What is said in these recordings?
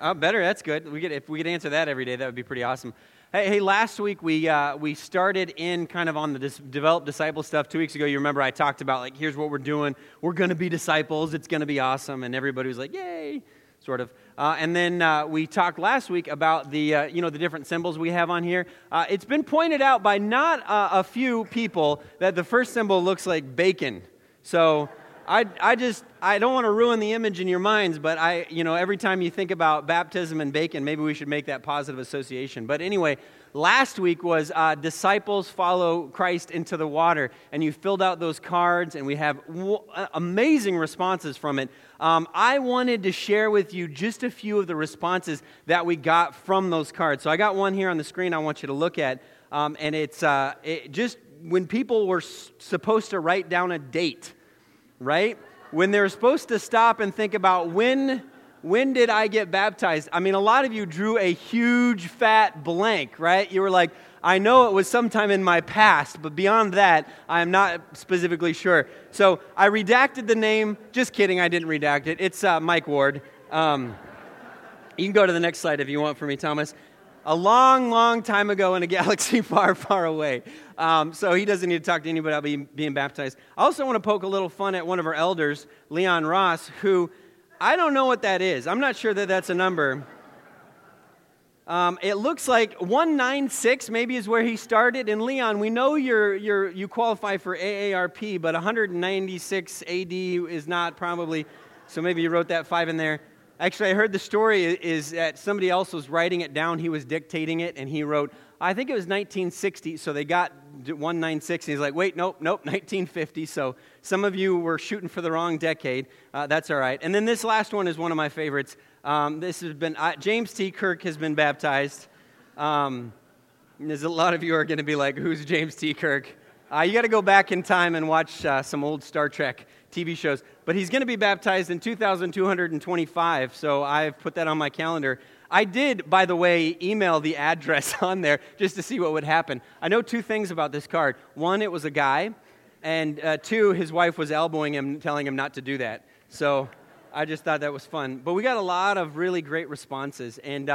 Oh, better. That's good. If we could answer that every day, that would be pretty awesome. Hey, last week we started in kind of on the develop disciple stuff. 2 weeks ago, you remember I talked about like, here's what we're doing. We're going to be disciples. It's going to be awesome. And everybody was like, yay, sort of. And then we talked last week about the, the different symbols we have on here. It's been pointed out by not a few people that the first symbol looks like bacon. So I don't want to ruin the image in your minds, but every time you think about baptism and bacon, maybe we should make that positive association. But anyway, last week was disciples follow Christ into the water, and you filled out those cards, and we have amazing responses from it. I wanted to share with you just a few of the responses that we got from those cards. So I got one here on the screen I want you to look at, and it's just when people were supposed to write down a date. Right? When they're supposed to stop and think about when did I get baptized? I mean, a lot of you drew a huge fat blank, right? You were like, I know it was sometime in my past, but beyond that, I'm not specifically sure. So I redacted the name. Just kidding, I didn't redact it. It's Mike Ward. You can go to the next slide if you want for me, Thomas. A long, long time ago in a galaxy far, far away. So he doesn't need to talk to anybody about being baptized. I also want to poke a little fun at one of our elders, Leon Ross, who I don't know what that is. I'm not sure that that's a number. It looks like 196 maybe is where he started. And Leon, we know you qualify for AARP, but 196 AD is not probably. So maybe you wrote that 5 in there. Actually, I heard the story is that somebody else was writing it down. He was dictating it, and he wrote, I think it was 1960, so they got 196, and he's like, wait, nope, 1950. So some of you were shooting for the wrong decade. That's all right. And then this last one is one of my favorites. This has been, James T. Kirk has been baptized. There's a lot of you are going to be like, who's James T. Kirk? You got to go back in time and watch some old Star Trek TV shows. But he's going to be baptized in 2225, so I've put that on my calendar. I did, by the way, email the address on there just to see what would happen. I know two things about this card. One, it was a guy, and two, his wife was elbowing him, telling him not to do that. So I just thought that was fun. But we got a lot of really great responses, and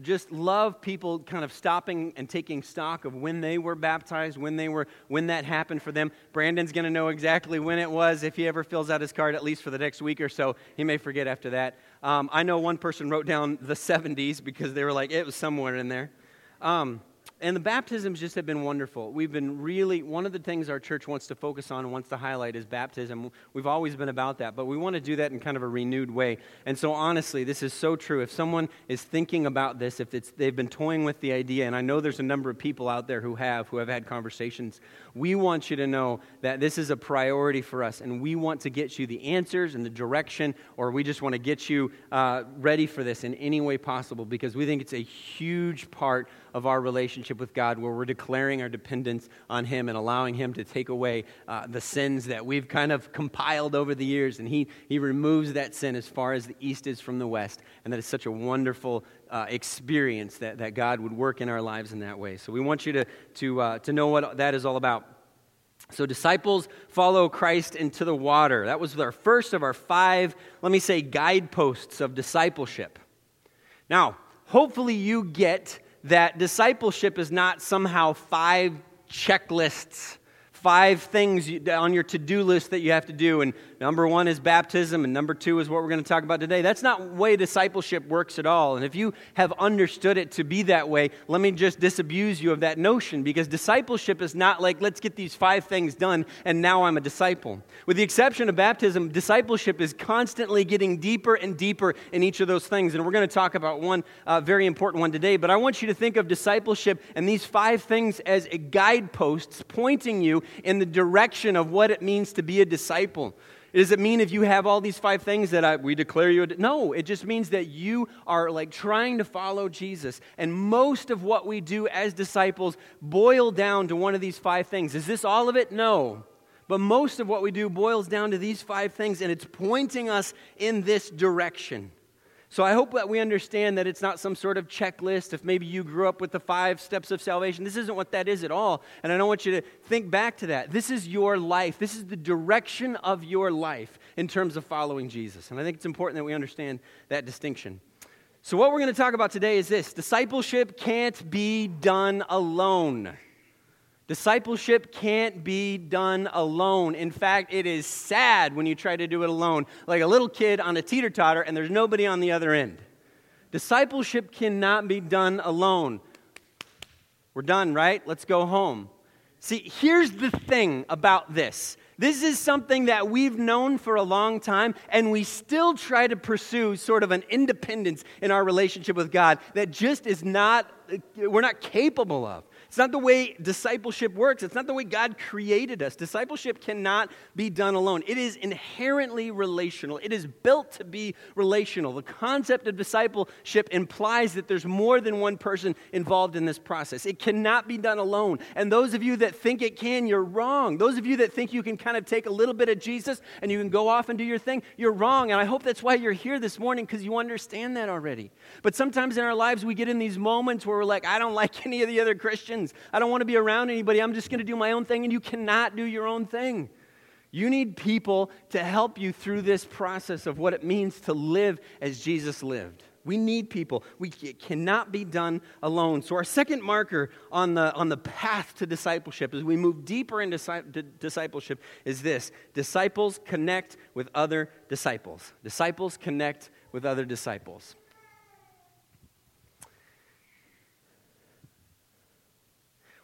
just love people kind of stopping and taking stock of when they were baptized, when that happened for them. Brandon's going to know exactly when it was if he ever fills out his card, at least for the next week or so. He may forget after that. I know one person wrote down the 70s because they were like, it was somewhere in there. And the baptisms just have been wonderful. We've been really, one of the things our church wants to focus on and wants to highlight is baptism. We've always been about that, but we want to do that in kind of a renewed way. And so honestly, this is so true. If someone is thinking about this, they've been toying with the idea, and I know there's a number of people out there who have had conversations, we want you to know that this is a priority for us, and we want to get you the answers and the direction, or we just want to get you ready for this in any way possible, because we think it's a huge part of our relationship with God, where we're declaring our dependence on Him and allowing Him to take away the sins that we've kind of compiled over the years, and He removes that sin as far as the east is from the west, and that is such a wonderful experience that God would work in our lives in that way. So we want you to know what that is all about. So disciples follow Christ into the water. That was our first of our 5, let me say, guideposts of discipleship. Now, hopefully you get that discipleship is not somehow 5 checklists, 5 things on your to-do list that you have to do, and number 1 is baptism, and number 2 is what we're going to talk about today. That's not the way discipleship works at all, and if you have understood it to be that way, let me just disabuse you of that notion, because discipleship is not like, let's get these 5 things done, and now I'm a disciple. With the exception of baptism, discipleship is constantly getting deeper and deeper in each of those things, and we're going to talk about one very important one today, but I want you to think of discipleship and these 5 things as guideposts pointing you in the direction of what it means to be a disciple. Does it mean if you have all these 5 things that we declare you? No, it just means that you are like trying to follow Jesus. And most of what we do as disciples boil down to one of these 5 things. Is this all of it? No. But most of what we do boils down to these 5 things, and it's pointing us in this direction. So I hope that we understand that it's not some sort of checklist. If maybe you grew up with the 5 steps of salvation, this isn't what that is at all. And I don't want you to think back to that. This is your life. This is the direction of your life in terms of following Jesus. And I think it's important that we understand that distinction. So what we're going to talk about today is this. Discipleship can't be done alone. Discipleship can't be done alone. In fact, it is sad when you try to do it alone, like a little kid on a teeter-totter and there's nobody on the other end. Discipleship cannot be done alone. We're done, right? Let's go home. See, here's the thing about this. This is something that we've known for a long time, and we still try to pursue sort of an independence in our relationship with God that just is not, we're not capable of. It's not the way discipleship works. It's not the way God created us. Discipleship cannot be done alone. It is inherently relational. It is built to be relational. The concept of discipleship implies that there's more than one person involved in this process. It cannot be done alone. And those of you that think it can, you're wrong. Those of you that think you can kind of take a little bit of Jesus and you can go off and do your thing, you're wrong. And I hope that's why you're here this morning, because you understand that already. But sometimes in our lives, we get in these moments where we're like, I don't like any of the other Christians. I don't want to be around anybody. I'm just going to do my own thing. And you cannot do your own thing. You need people to help you through this process of what it means to live as Jesus lived. We need people. It cannot be done alone. So our second marker on the path to discipleship as we move deeper into discipleship is this. Disciples connect with other disciples. Disciples connect with other disciples.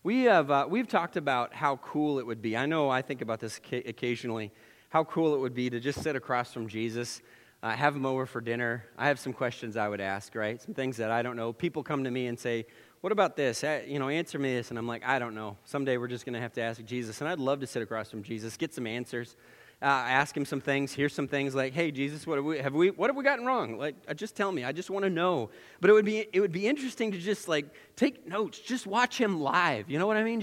We've talked about how cool it would be. I know I think about this occasionally, how cool it would be to just sit across from Jesus. Have him over for dinner. I have some questions I would ask, right? Some things that I don't know. People come to me and say, what about this? Answer me this. And I'm like, I don't know. Someday we're just going to have to ask Jesus. And I'd love to sit across from Jesus, get some answers, ask him some things, hear some things like, hey, Jesus, what have we gotten wrong? Like, just tell me. I just want to know. But it would be interesting to just like take notes, just watch him live. You know what I mean?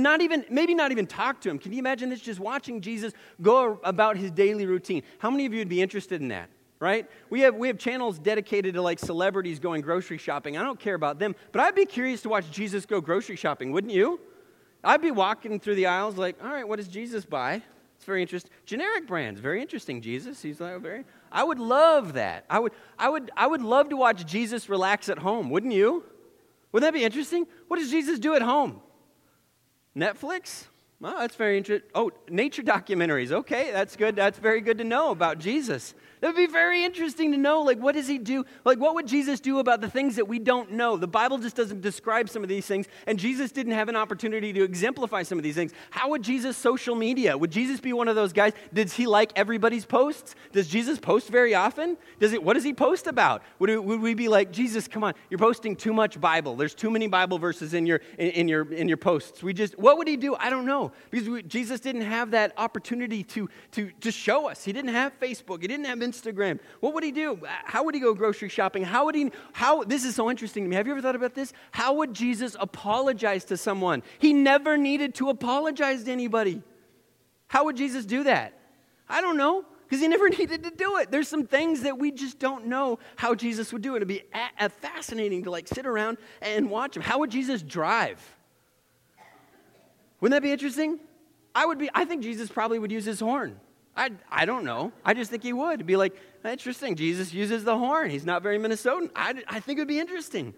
Not even talk to him. Can you imagine this? Just watching Jesus go about his daily routine. How many of you would be interested in that? Right? We have channels dedicated to like celebrities going grocery shopping. I don't care about them, but I'd be curious to watch Jesus go grocery shopping, wouldn't you? I'd be walking through the aisles like, all right, what does Jesus buy? It's very interesting. Generic brands, very interesting, Jesus. He's like, I would love that. I would love to watch Jesus relax at home, wouldn't you? Wouldn't that be interesting? What does Jesus do at home? Netflix? Well, that's very interesting. Oh, nature documentaries. Okay, that's good. That's very good to know about Jesus. That would be very interesting to know, like, what does he do? Like, what would Jesus do about the things that we don't know? The Bible just doesn't describe some of these things, and Jesus didn't have an opportunity to exemplify some of these things. How would Jesus social media? Would Jesus be one of those guys? Does he like everybody's posts? Does Jesus post very often? What does he post about? Would we be like, Jesus, come on, you're posting too much Bible. There's too many Bible verses in your posts. What would he do? I don't know, because Jesus didn't have that opportunity to show us. He didn't have Facebook. He didn't have Instagram. What would he do? How would he go grocery shopping? This is so interesting to me. Have you ever thought about this? How would Jesus apologize to someone? He never needed to apologize to anybody. How would Jesus do that? I don't know, because he never needed to do it. There's some things that we just don't know how Jesus would do. It'd be fascinating to like sit around and watch him. How would Jesus drive? Wouldn't that be interesting? I think Jesus probably would use his horn. I don't know. I just think he would. It'd be like, interesting, Jesus uses the horn. He's not very Minnesotan. I think it would be interesting.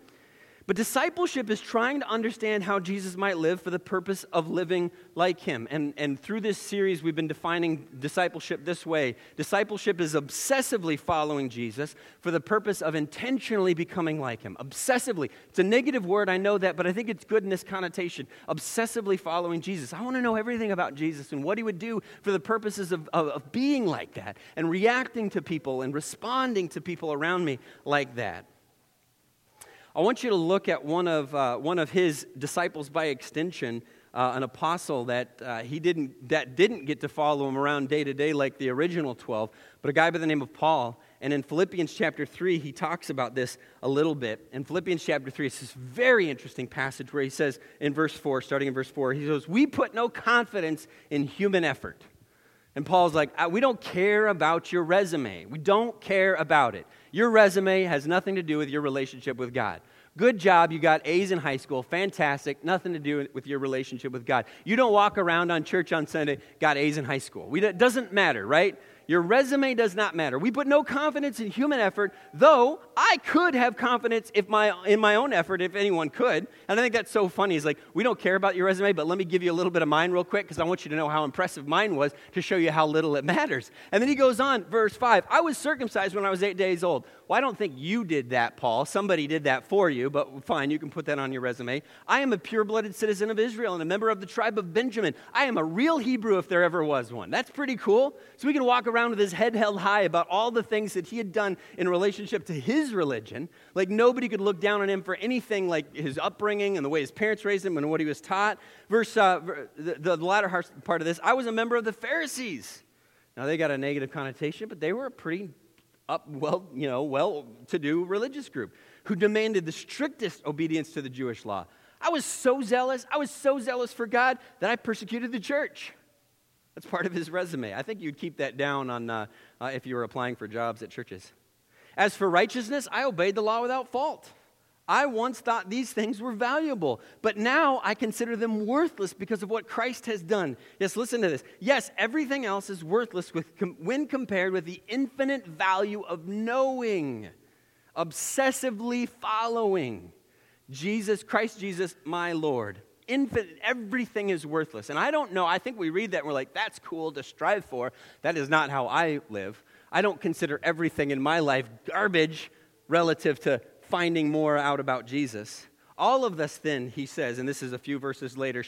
But discipleship is trying to understand how Jesus might live for the purpose of living like him. And through this series, we've been defining discipleship this way. Discipleship is obsessively following Jesus for the purpose of intentionally becoming like him. Obsessively. It's a negative word, I know that, but I think it's good in this connotation. Obsessively following Jesus. I want to know everything about Jesus and what he would do for the purposes of being like that and reacting to people and responding to people around me like that. I want you to look at one of his disciples by extension, an apostle that didn't get to follow him around day to day like the original 12, but a guy by the name of Paul. And in Philippians chapter 3, he talks about this a little bit. In Philippians chapter 3, it's this very interesting passage where he says in verse 4, starting in verse 4, he says, "We put no confidence in human effort." And Paul's like, we don't care about your resume. We don't care about it. Your resume has nothing to do with your relationship with God. Good job, you got A's in high school. Fantastic. Nothing to do with your relationship with God. You don't walk around on church on Sunday, got A's in high school. It doesn't matter, right? Your resume does not matter. We put no confidence in human effort, though I could have confidence in my own effort, if anyone could. And I think that's so funny. It's like, we don't care about your resume, but let me give you a little bit of mine real quick, because I want you to know how impressive mine was to show you how little it matters. And then he goes on, verse 5, I was circumcised when I was 8 days old. Well, I don't think you did that, Paul. Somebody did that for you, but fine, you can put that on your resume. I am a pure-blooded citizen of Israel and a member of the tribe of Benjamin. I am a real Hebrew if there ever was one. That's pretty cool. So we can walk around with his head held high about all the things that he had done in relationship to his religion. Like, nobody could look down on him for anything like his upbringing and the way his parents raised him and what he was taught. The latter part of this, I was a member of the Pharisees. Now, they got a negative connotation, but they were a pretty well-to-do religious group who demanded the strictest obedience to the Jewish law. I was so zealous for God that I persecuted the church. That's part of his resume. I think you'd keep that down on if you were applying for jobs at churches. As for righteousness, I obeyed the law without fault. I once thought these things were valuable, but now I consider them worthless because of what Christ has done. Yes, listen to this. Yes, everything else is worthless when compared with the infinite value of knowing, obsessively following Christ Jesus, my Lord. Infinite, everything is worthless. And I don't know, I think we read that and we're like, that's cool to strive for. That is not how I live. I don't consider everything in my life garbage relative to finding more out about Jesus. All of us then, he says, and this is a few verses later,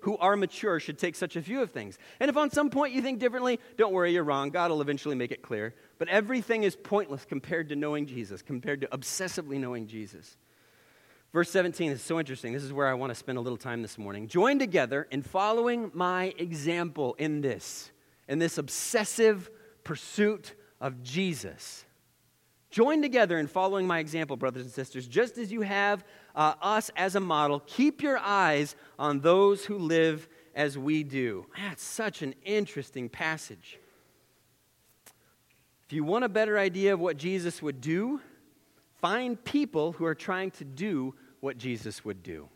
who are mature should take such a few of things. And if on some point you think differently, don't worry, you're wrong. God will eventually make it clear. But everything is pointless compared to knowing Jesus, compared to obsessively knowing Jesus. Verse 17 is so interesting. This is where I want to spend a little time this morning. Join together in following my example in this obsessive pursuit of Jesus. Join together in following my example, brothers and sisters, just as you have us as a model. Keep your eyes on those who live as we do. That's such an interesting passage. If you want a better idea of what Jesus would do, find people who are trying to do what Jesus would do.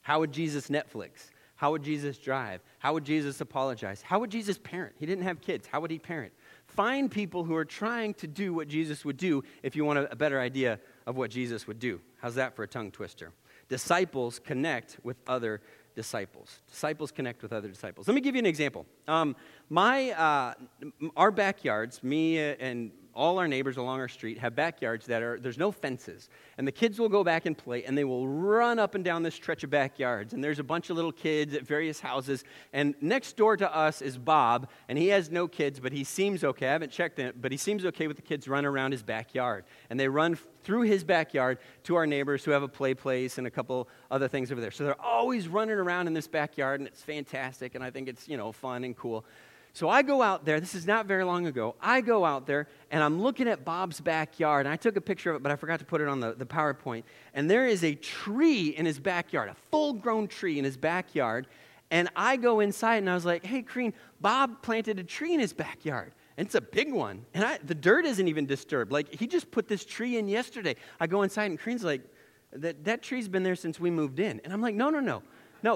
How would Jesus Netflix? How would Jesus drive? How would Jesus apologize? How would Jesus parent? He didn't have kids. How would he parent? Find people who are trying to do what Jesus would do if you want a better idea of what Jesus would do. How's that for a tongue twister? Disciples connect with other disciples. Disciples connect with other disciples. Let me give you an example. Our backyards, me and all our neighbors along our street have backyards there's no fences. And the kids will go back and play, and they will run up and down this stretch of backyards. And there's a bunch of little kids at various houses. And next door to us is Bob, and he has no kids, but he seems okay. I haven't checked it, but he seems okay with the kids running around his backyard. And they run through his backyard to our neighbors who have a play place and a couple other things over there. So they're always running around in this backyard, and it's fantastic, and I think it's, fun and cool. So I go out there, this is not very long ago, and I'm looking at Bob's backyard, and I took a picture of it, but I forgot to put it on the PowerPoint, and there is a tree in his backyard, a full-grown tree in his backyard, and I go inside, and I was like, hey, Corinne, Bob planted a tree in his backyard, and it's a big one, and the dirt isn't even disturbed, like, he just put this tree in yesterday. I go inside, and Corinne's like, that tree's been there since we moved in, and I'm like, no,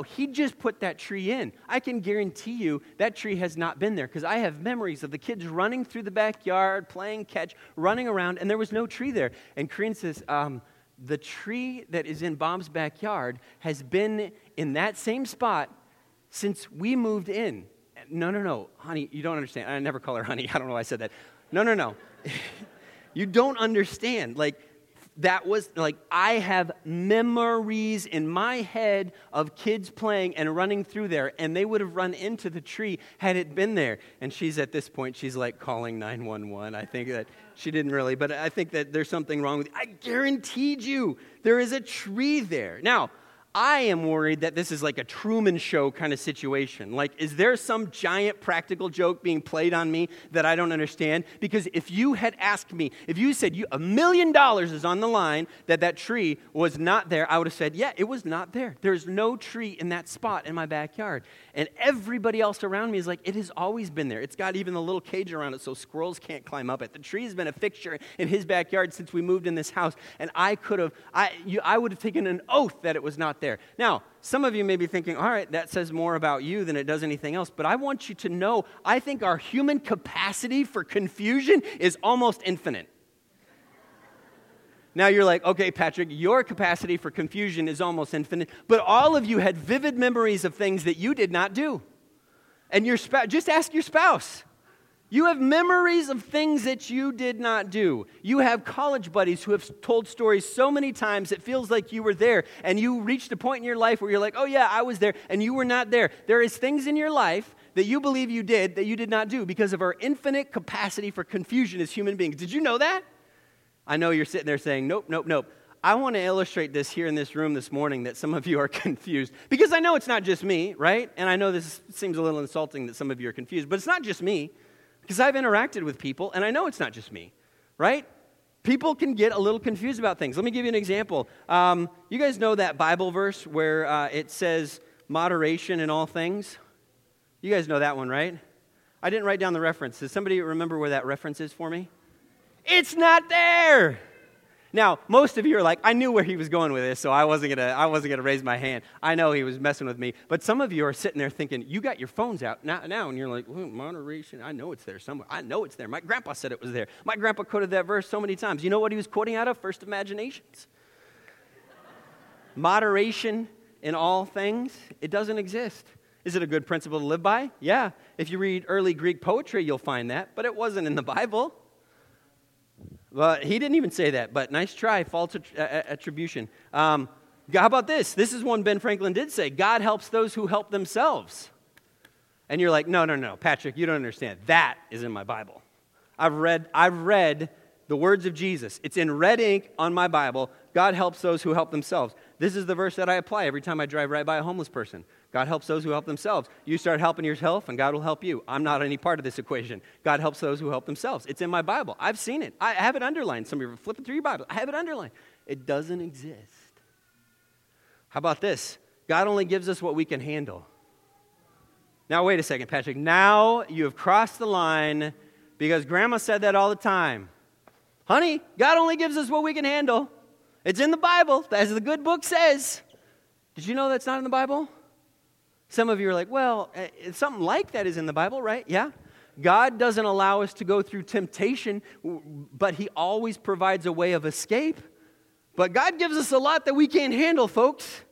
he just put that tree in. I can guarantee you that tree has not been there because I have memories of the kids running through the backyard, playing catch, running around, and there was no tree there. And Corinne says, the tree that is in Bob's backyard has been in that same spot since we moved in. No, honey, you don't understand. I never call her honey. I don't know why I said that. No. You don't understand. I have memories in my head of kids playing and running through there, and they would have run into the tree had it been there. And at this point, she's like calling 911. I think that she didn't really, but I think that there's something wrong with it. I guaranteed you there is a tree there. Now, I am worried that this is like a Truman Show kind of situation. Like, is there some giant practical joke being played on me that I don't understand? Because if you had asked me, if you said $1 million is on the line that tree was not there, I would have said, yeah, it was not there. There's no tree in that spot in my backyard. And everybody else around me is like, it has always been there. It's got even a little cage around it so squirrels can't climb up it. The tree has been a fixture in his backyard since we moved in this house. And I would have taken an oath that it was not there. Now, some of you may be thinking, all right, that says more about you than it does anything else, but I want you to know, I think our human capacity for confusion is almost infinite. Now you're like, okay, Patrick, your capacity for confusion is almost infinite. But all of you had vivid memories of things that you did not do. And your spouse, just ask your spouse. You have memories of things that you did not do. You have college buddies who have told stories so many times it feels like you were there, and you reached a point in your life where you're like, oh yeah, I was there, and you were not there. There is things in your life that you believe you did that you did not do because of our infinite capacity for confusion as human beings. Did you know that? I know you're sitting there saying, nope, nope, nope. I want to illustrate this here in this room this morning that some of you are confused. Because I know it's not just me, right? And I know this seems a little insulting that some of you are confused, but it's not just me. Because I've interacted with people, and I know it's not just me, right? People can get a little confused about things. Let me give you an example. You guys know that Bible verse where it says moderation in all things? You guys know that one, right? I didn't write down the reference. Does somebody remember where that reference is for me? It's not there! Now, most of you are like, I knew where he was going with this, so I wasn't gonna raise my hand. I know he was messing with me. But some of you are sitting there thinking, you got your phones out now, and you're like, moderation, I know it's there somewhere. I know it's there. My grandpa said it was there. My grandpa quoted that verse so many times. You know what he was quoting out of? First Imaginations. Moderation in all things, it doesn't exist. Is it a good principle to live by? Yeah. If you read early Greek poetry, you'll find that, but it wasn't in the Bible. Well, he didn't even say that, but nice try, false attribution. How about this? This is one Ben Franklin did say, God helps those who help themselves. And you're like, no, Patrick, you don't understand. That is in my Bible. I've read the words of Jesus. It's in red ink on my Bible. God helps those who help themselves. This is the verse that I apply every time I drive right by a homeless person. God helps those who help themselves. You start helping yourself, and God will help you. I'm not any part of this equation. God helps those who help themselves. It's in my Bible. I've seen it. I have it underlined. Some of you are flipping through your Bible. I have it underlined. It doesn't exist. How about this? God only gives us what we can handle. Now, wait a second, Patrick. Now you have crossed the line because Grandma said that all the time. Honey, God only gives us what we can handle. It's in the Bible, as the good book says. Did you know that's not in the Bible? Some of you are like, well, something like that is in the Bible, right? Yeah. God doesn't allow us to go through temptation, but he always provides a way of escape. But God gives us a lot that we can't handle, folks.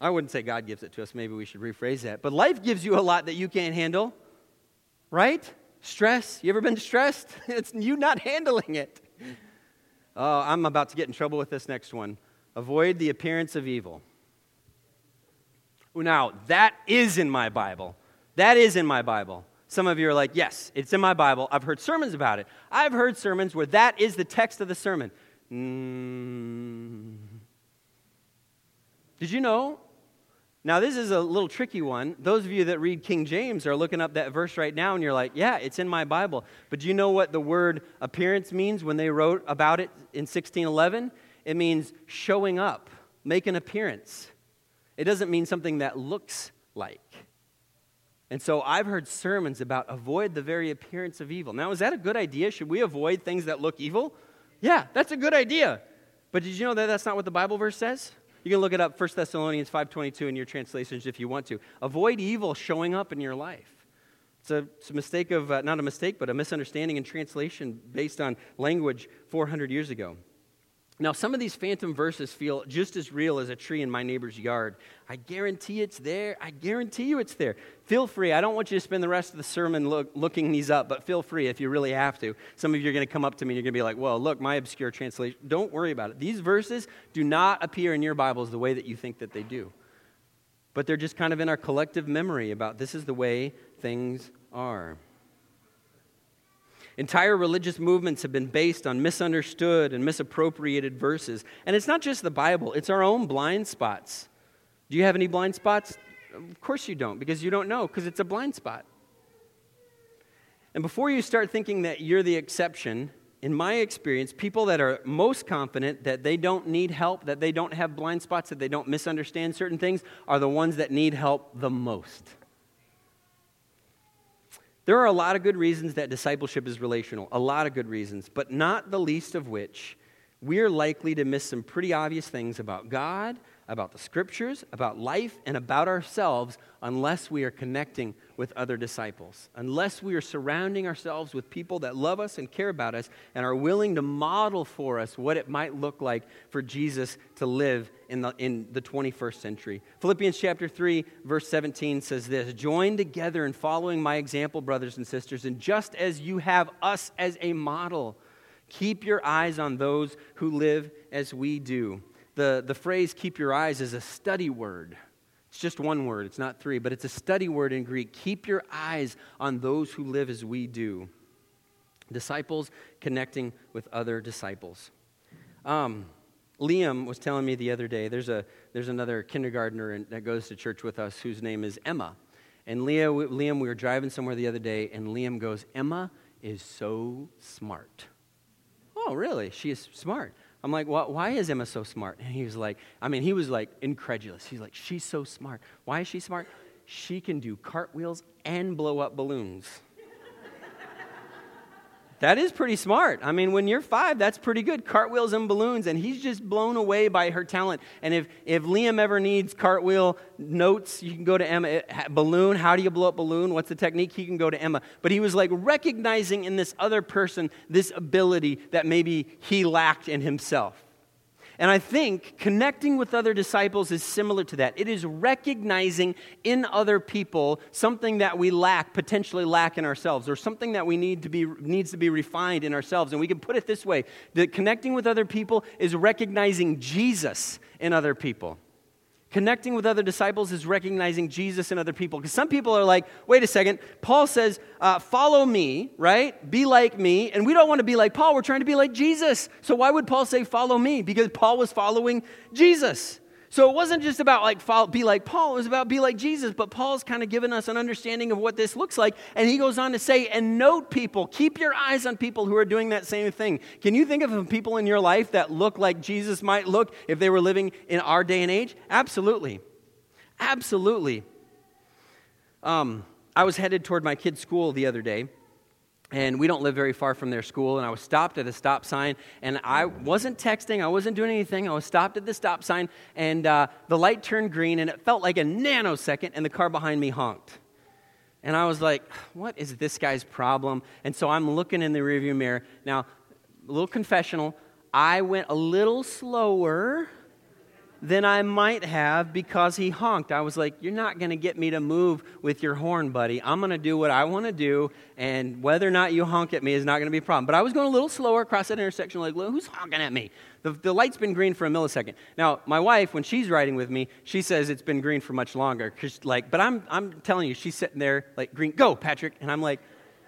I wouldn't say God gives it to us. Maybe we should rephrase that. But life gives you a lot that you can't handle, right? Stress. You ever been stressed? It's you not handling it. Oh, I'm about to get in trouble with this next one. Avoid the appearance of evil. Now, that is in my Bible. That is in my Bible. Some of you are like, yes, it's in my Bible. I've heard sermons about it. I've heard sermons where that is the text of the sermon. Did you know? Now, this is a little tricky one. Those of you that read King James are looking up that verse right now, and you're like, yeah, it's in my Bible. But do you know what the word appearance means when they wrote about it in 1611? It means showing up, make an appearance. It doesn't mean something that looks like. And so I've heard sermons about avoid the very appearance of evil. Now, is that a good idea? Should we avoid things that look evil? Yeah, that's a good idea. But did you know that that's not what the Bible verse says? You can look it up, First Thessalonians 5:22 in your translations if you want to. Avoid evil showing up in your life. It's a mistake of, not a mistake, but a misunderstanding in translation based on language 400 years ago. Now, some of these phantom verses feel just as real as a tree in my neighbor's yard. I guarantee it's there. I guarantee you it's there. Feel free. I don't want you to spend the rest of the sermon looking these up, but feel free if you really have to. Some of you are going to come up to me and you're going to be like, well, look, my obscure translation. Don't worry about it. These verses do not appear in your Bibles the way that you think that they do. But they're just kind of in our collective memory about this is the way things are. Entire religious movements have been based on misunderstood and misappropriated verses. And it's not just the Bible, it's our own blind spots. Do you have any blind spots? Of course you don't, because you don't know, because it's a blind spot. And before you start thinking that you're the exception, in my experience, people that are most confident that they don't need help, that they don't have blind spots, that they don't misunderstand certain things, are the ones that need help the most. There are a lot of good reasons that discipleship is relational, a lot of good reasons, but not the least of which we're likely to miss some pretty obvious things about God, about the Scriptures, about life, and about ourselves unless we are connecting with other disciples, unless we are surrounding ourselves with people that love us and care about us and are willing to model for us what it might look like for Jesus to live in the 21st century. Philippians chapter 3, verse 17 says this, "Join together in following my example, brothers and sisters, and just as you have us as a model, keep your eyes on those who live as we do." The phrase "keep your eyes" is a study word. It's just one word, it's not three, but it's a study word in Greek. Keep your eyes on those who live as we do. Disciples connecting with other disciples. Liam was telling me the other day, there's another kindergartner that goes to church with us whose name is Emma. And Liam, we were driving somewhere the other day, and Liam goes, "Emma is so smart." "Oh, really? She is smart." I'm like, "Well, why is Emma so smart?" And he was incredulous. He's like, "She's so smart." "Why is she smart?" "She can do cartwheels and blow up balloons." That is pretty smart. I mean, when you're 5, that's pretty good. Cartwheels and balloons. And he's just blown away by her talent. And if Liam ever needs cartwheel notes, you can go to Emma. Balloon, how do you blow up balloon? What's the technique? He can go to Emma. But he was like recognizing in this other person this ability that maybe he lacked in himself. And I think connecting with other disciples is similar to that. It is recognizing in other people something that we lack, potentially lack in ourselves, or something that we needs to be refined in ourselves. And we can put it this way, that connecting with other people is recognizing Jesus in other people. Connecting with other disciples is recognizing Jesus in other people. Because some people are like, "Wait a second, Paul says, follow me, right? Be like me." And we don't want to be like Paul. We're trying to be like Jesus. So why would Paul say, "Follow me"? Because Paul was following Jesus. So it wasn't just about be like Paul. It was about be like Jesus. But Paul's kind of given us an understanding of what this looks like. And he goes on to say, and note people. Keep your eyes on people who are doing that same thing. Can you think of some people in your life that look like Jesus might look if they were living in our day and age? Absolutely. Absolutely. I was headed toward my kid's school the other day. And we don't live very far from their school, and I was stopped at a stop sign, and I wasn't texting, I wasn't doing anything, I was stopped at the stop sign, and the light turned green, and it felt like a nanosecond, and the car behind me honked. And I was like, what is this guy's problem? And so I'm looking in the rearview mirror. Now, a little confessional, I went a little slower than I might have because he honked. I was like, "You're not going to get me to move with your horn, buddy. I'm going to do what I want to do, and whether or not you honk at me is not going to be a problem." But I was going a little slower across that intersection, like, "Who's honking at me?" The light's been green for a millisecond. Now, my wife, when she's riding with me, she says it's been green for much longer. But I'm telling you, she's sitting there like, "Green, go, Patrick." And I'm like,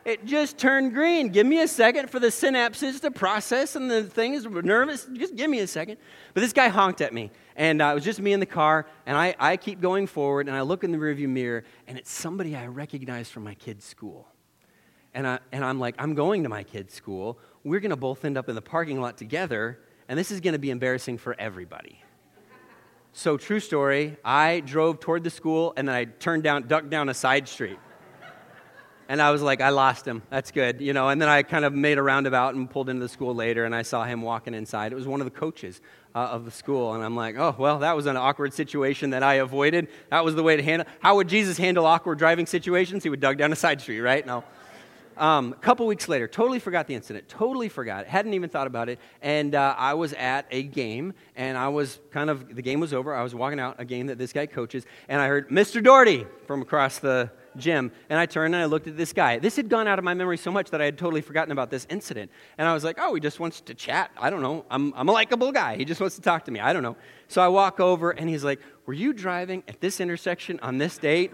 "It just turned green. Give me a second for the synapses to process, and the thing is nervous. Just give me a second." But this guy honked at me, and it was just me in the car, and I keep going forward, and I look in the rearview mirror, and it's somebody I recognize from my kid's school. And I'm like, "I'm going to my kid's school. We're going to both end up in the parking lot together, and this is going to be embarrassing for everybody." So true story, I drove toward the school, and then I ducked down a side street. And I was like, "I lost him. That's good," you know. And then I kind of made a roundabout and pulled into the school later, and I saw him walking inside. It was one of the coaches of the school, and I'm like, "Oh, well, that was an awkward situation that I avoided. That was the way to handle." How would Jesus handle awkward driving situations? He would duck down a side street, right? No. A couple weeks later, totally forgot the incident. Totally forgot it. Hadn't even thought about it. And I was at a game, and the game was over. I was walking out, a game that this guy coaches, and I heard Mr. Doherty from across the gym, and I turned and I looked at this guy. This had gone out of my memory so much that I had totally forgotten about this incident. And I was like, "Oh, he just wants to chat. I don't know. I'm a likable guy. He just wants to talk to me. I don't know." So I walk over, and he's like, "Were you driving at this intersection on this date?"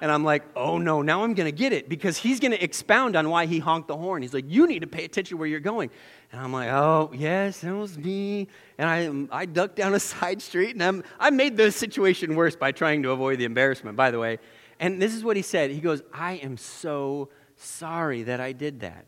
And I'm like, "Oh no, now I'm going to get it," because he's going to expound on why he honked the horn. He's like, "You need to pay attention where you're going." And I'm like, "Oh, yes, that was me." And I ducked down a side street, and I made the situation worse by trying to avoid the embarrassment, by the way. And this is what he said. He goes, "I am so sorry that I did that.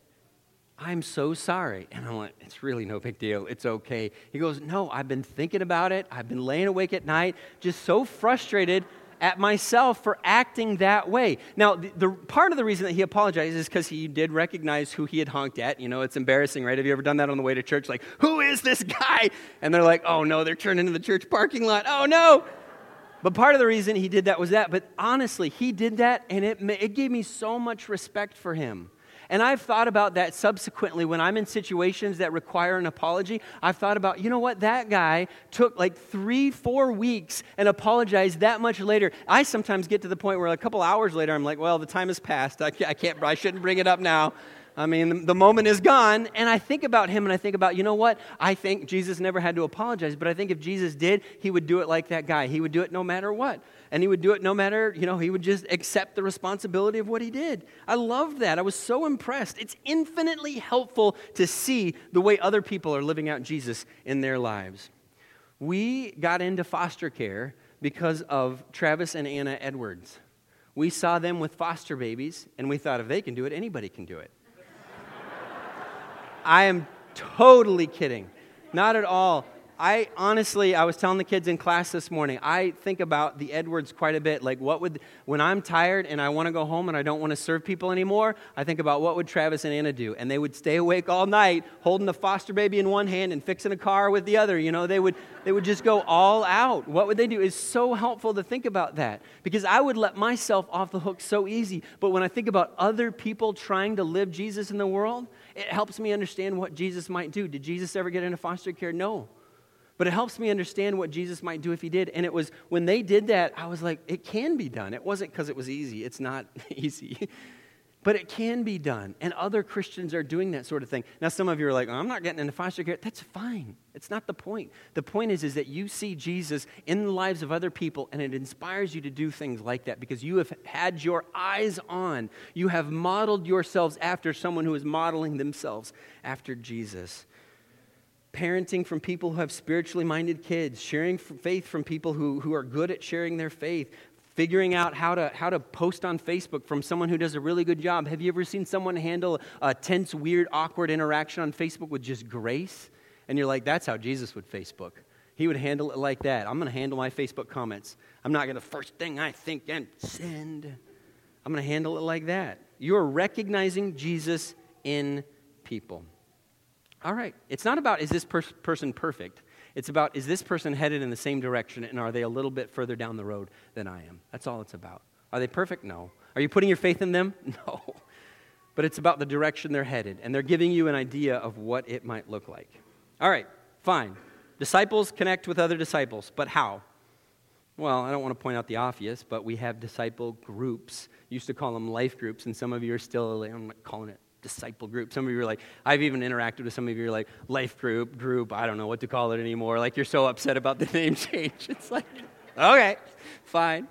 I'm so sorry." And I'm like, "It's really no big deal. It's okay." He goes, "No, I've been thinking about it. I've been laying awake at night, just so frustrated at myself for acting that way. Now, the part of the reason that he apologized is because he did recognize who he had honked at. You know, it's embarrassing, right? Have you ever done that on the way to church? Like, who is this guy? And they're like, oh, no, they're turning into the church parking lot. Oh, no. But part of the reason he did that was that. But honestly, he did that, and it gave me so much respect for him. And I've thought about that subsequently when I'm in situations that require an apology. I've thought about, you know what, that guy took like 3-4 weeks and apologized that much later. I sometimes get to the point where a couple hours later I'm like, well, the time has passed. I shouldn't bring it up now. I mean, the moment is gone. And I think about him and I think about, you know what, I think Jesus never had to apologize. But I think if Jesus did, he would do it like that guy. He would do it no matter what. And he would do it no matter, you know, he would just accept the responsibility of what he did. I loved that. I was so impressed. It's infinitely helpful to see the way other people are living out Jesus in their lives. We got into foster care because of Travis and Anna Edwards. We saw them with foster babies, and we thought, if they can do it, anybody can do it. I am totally kidding. Not at all. I was telling the kids in class this morning, I think about the Edwards quite a bit. Like, when I'm tired and I want to go home and I don't want to serve people anymore, I think about what would Travis and Anna do? And they would stay awake all night holding the foster baby in one hand and fixing a car with the other. You know, they would just go all out. What would they do? It's so helpful to think about that, because I would let myself off the hook so easy. But when I think about other people trying to live Jesus in the world, it helps me understand what Jesus might do. Did Jesus ever get into foster care? No. But it helps me understand what Jesus might do if he did. And it was when they did that, I was like, it can be done. It wasn't because it was easy. It's not easy. But it can be done. And other Christians are doing that sort of thing. Now, some of you are like, oh, I'm not getting into foster care. That's fine. It's not the point. The point is that you see Jesus in the lives of other people, and it inspires you to do things like that because you have had your eyes on. You have modeled yourselves after someone who is modeling themselves after Jesus. Parenting from people who have spiritually minded kids, sharing faith from people who are good at sharing their faith, figuring out how to post on Facebook from someone who does a really good job. Have you ever seen someone handle a tense, weird, awkward interaction on Facebook with just grace? And you're like, that's how Jesus would Facebook. He would handle it like that. I'm going to handle my Facebook comments. I'm not going to first thing I think and send. I'm going to handle it like that. You're recognizing Jesus in people. All right, it's not about is this person perfect. It's about is this person headed in the same direction, and are they a little bit further down the road than I am? That's all it's about. Are they perfect? No. Are you putting your faith in them? No. But it's about the direction they're headed, and they're giving you an idea of what it might look like. All right, fine. Disciples connect with other disciples, but how? Well, I don't want to point out the obvious, but we have disciple groups. Used to call them life groups, and some of you are still, I'm not calling it disciple group. Some of you are like, I've even interacted with some of you are like, life group, I don't know what to call it anymore. Like, you're so upset about the name change. It's like, okay, fine,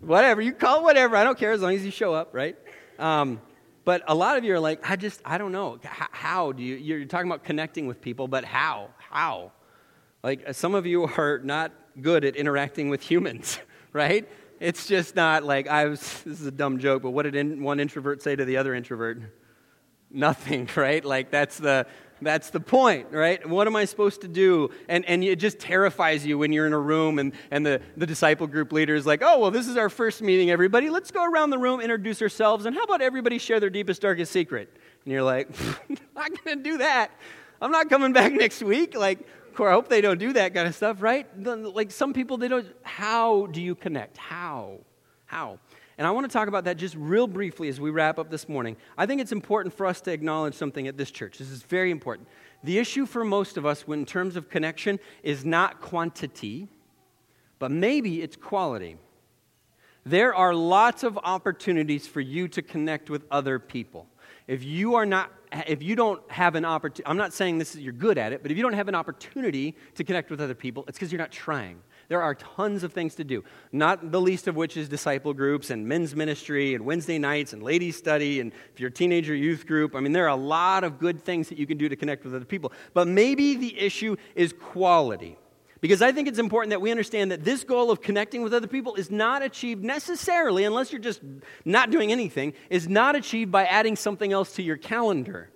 whatever. You call it whatever. I don't care as long as you show up, right? But a lot of you are like, I don't know. How do you, you're talking about connecting with people, but how? Like, some of you are not good at interacting with humans, right? It's just not like, this is a dumb joke, but what did one introvert say to the other introvert? Nothing, right? Like, that's the point, right? What am I supposed to do? And it just terrifies you when you're in a room and the disciple group leader is like, oh, well, this is our first meeting, everybody. Let's go around the room, introduce ourselves, and how about everybody share their deepest, darkest secret? And you're like, I'm not going to do that. I'm not coming back next week. Like, I hope they don't do that kind of stuff, right? Like, some people, they don't. How do you connect? How? And I want to talk about that just real briefly as we wrap up this morning. I think it's important for us to acknowledge something at this church. This is very important. The issue for most of us in terms of connection is not quantity, but maybe it's quality. There are lots of opportunities for you to connect with other people. If you don't have an opportunity, I'm not saying this is you're good at it, but if you don't have an opportunity to connect with other people, it's because you're not trying. There are tons of things to do, not the least of which is disciple groups and men's ministry and Wednesday nights and ladies study and if you're a teenager youth group. I mean, there are a lot of good things that you can do to connect with other people. But maybe the issue is quality, because I think it's important that we understand that this goal of connecting with other people is not achieved necessarily, unless you're just not doing anything, is not achieved by adding something else to your calendar.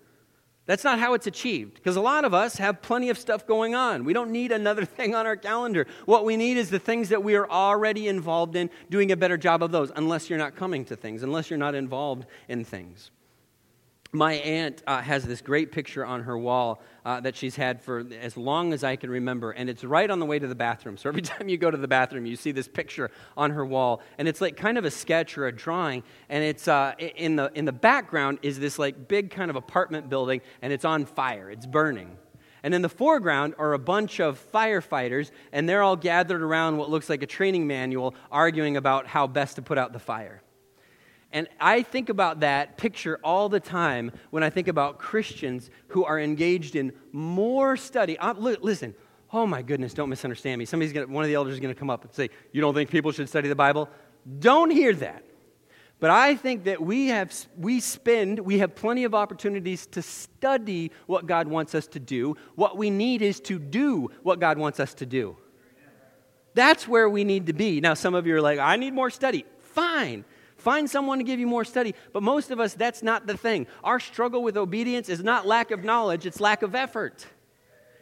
That's not how it's achieved, because a lot of us have plenty of stuff going on. We don't need another thing on our calendar. What we need is the things that we are already involved in, doing a better job of those, unless you're not coming to things, unless you're not involved in things. My aunt has this great picture on her wall that she's had for as long as I can remember, and it's right on the way to the bathroom. So every time you go to the bathroom, you see this picture on her wall, and it's like kind of a sketch or a drawing, and it's in the background is this like big kind of apartment building, and it's on fire, it's burning. And in the foreground are a bunch of firefighters, and they're all gathered around what looks like a training manual, arguing about how best to put out the fire. And I think about that picture all the time when I think about Christians who are engaged in more study. Listen, oh my goodness, don't misunderstand me. One of the elders is going to come up and say, you don't think people should study the Bible? Don't hear that. But I think that we have plenty of opportunities to study what God wants us to do. What we need is to do what God wants us to do. That's where we need to be. Now, some of you are like, I need more study. Fine. Find someone to give you more study. But most of us, that's not the thing. Our struggle with obedience is not lack of knowledge, it's lack of effort.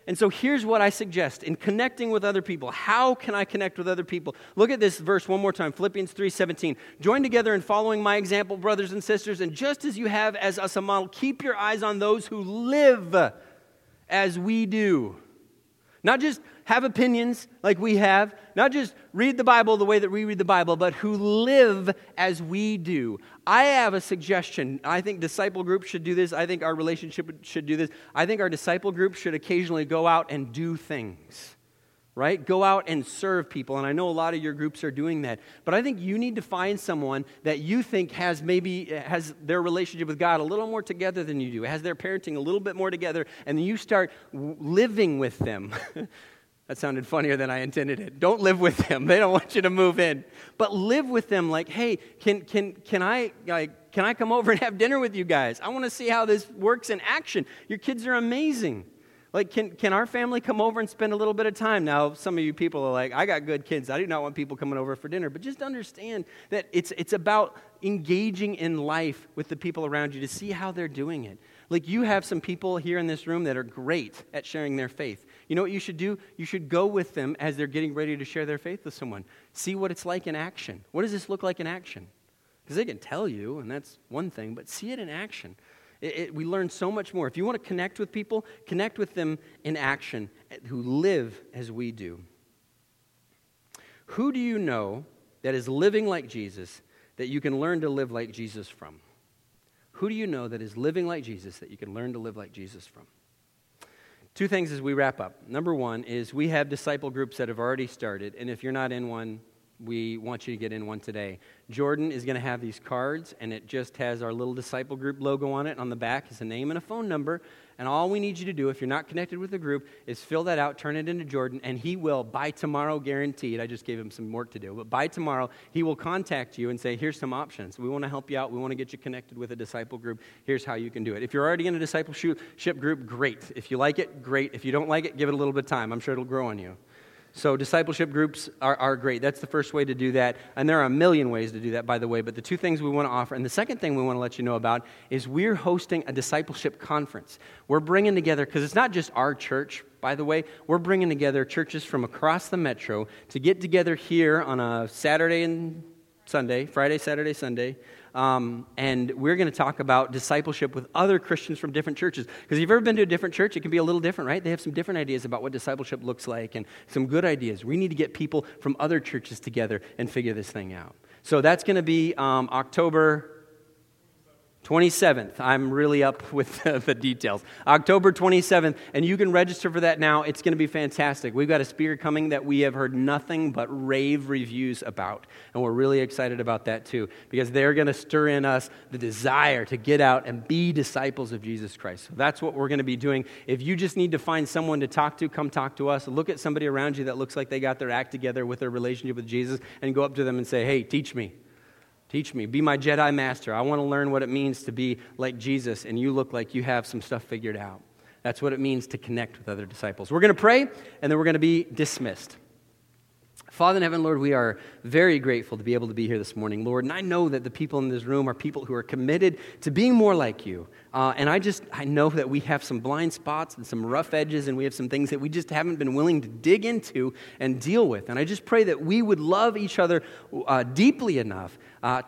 And so here's what I suggest in connecting with other people. How can I connect with other people? Look at this verse one more time, Philippians 3:17. Join together in following my example, brothers and sisters, and just as you have as us a model, keep your eyes on those who live as we do. Not just have opinions like we have, not just read the Bible the way that we read the Bible, but who live as we do. I have a suggestion. I think disciple groups should do this. I think our relationship should do this. I think our disciple group should occasionally go out and do things, right? Go out and serve people, and I know a lot of your groups are doing that, but I think you need to find someone that you think has their relationship with God a little more together than you do, has their parenting a little bit more together, and you start living with them. That sounded funnier than I intended it. Don't live with them. They don't want you to move in. But live with them like, hey, can I come over and have dinner with you guys? I want to see how this works in action. Your kids are amazing. Like, can our family come over and spend a little bit of time? Now, some of you people are like, I got good kids. I do not want people coming over for dinner. But just understand that it's about engaging in life with the people around you to see how they're doing it. Like, you have some people here in this room that are great at sharing their faith. You know what you should do? You should go with them as they're getting ready to share their faith with someone. See what it's like in action. What does this look like in action? Because they can tell you, and that's one thing, but see it in action. We learn so much more. If you want to connect with people, connect with them in action, who live as we do. Who do you know that is living like Jesus that you can learn to live like Jesus from? Who do you know that is living like Jesus that you can learn to live like Jesus from? Two things as we wrap up. Number one is we have disciple groups that have already started, and if you're not in one, we want you to get in one today. Jordan is going to have these cards, and it just has our little disciple group logo on it, and on the back is a name and a phone number, and all we need you to do, if you're not connected with the group, is fill that out, turn it into Jordan, and he will, by tomorrow, guaranteed, I just gave him some work to do, but by tomorrow, he will contact you and say, here's some options. We want to help you out. We want to get you connected with a disciple group. Here's how you can do it. If you're already in a discipleship group, great. If you like it, great. If you don't like it, give it a little bit of time. I'm sure it'll grow on you. So discipleship groups are great. That's the first way to do that. And there are a million ways to do that, by the way. But the two things we want to offer, and the second thing we want to let you know about, is we're hosting a discipleship conference. We're bringing together, because it's not just our church, by the way, we're bringing together churches from across the metro to get together here on a Saturday and Sunday, Friday, Saturday, Sunday. And we're going to talk about discipleship with other Christians from different churches. Because if you've ever been to a different church, it can be a little different, right? They have some different ideas about what discipleship looks like and some good ideas. We need to get people from other churches together and figure this thing out. So that's going to be October 27th. I'm really up with the details. October 27th, and you can register for that now. It's going to be fantastic. We've got a speaker coming that we have heard nothing but rave reviews about, and we're really excited about that too, because they're going to stir in us the desire to get out and be disciples of Jesus Christ. So that's what we're going to be doing. If you just need to find someone to talk to, come talk to us. Look at somebody around you that looks like they got their act together with their relationship with Jesus, and go up to them and say, hey, teach me. Teach me. Be my Jedi master. I want to learn what it means to be like Jesus, and you look like you have some stuff figured out. That's what it means to connect with other disciples. We're going to pray, and then we're going to be dismissed. Father in heaven, Lord, we are very grateful to be able to be here this morning, Lord. And I know that the people in this room are people who are committed to being more like you. And I know that we have some blind spots and some rough edges, and we have some things that we just haven't been willing to dig into and deal with. And I just pray that we would love each other deeply enough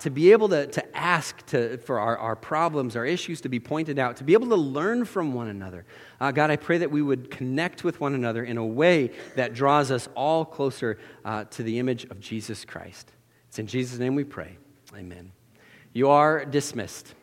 to be able to ask for our problems, our issues to be pointed out, to be able to learn from one another. God, I pray that we would connect with one another in a way that draws us all closer to the image of Jesus Christ. It's in Jesus' name we pray. Amen. You are dismissed.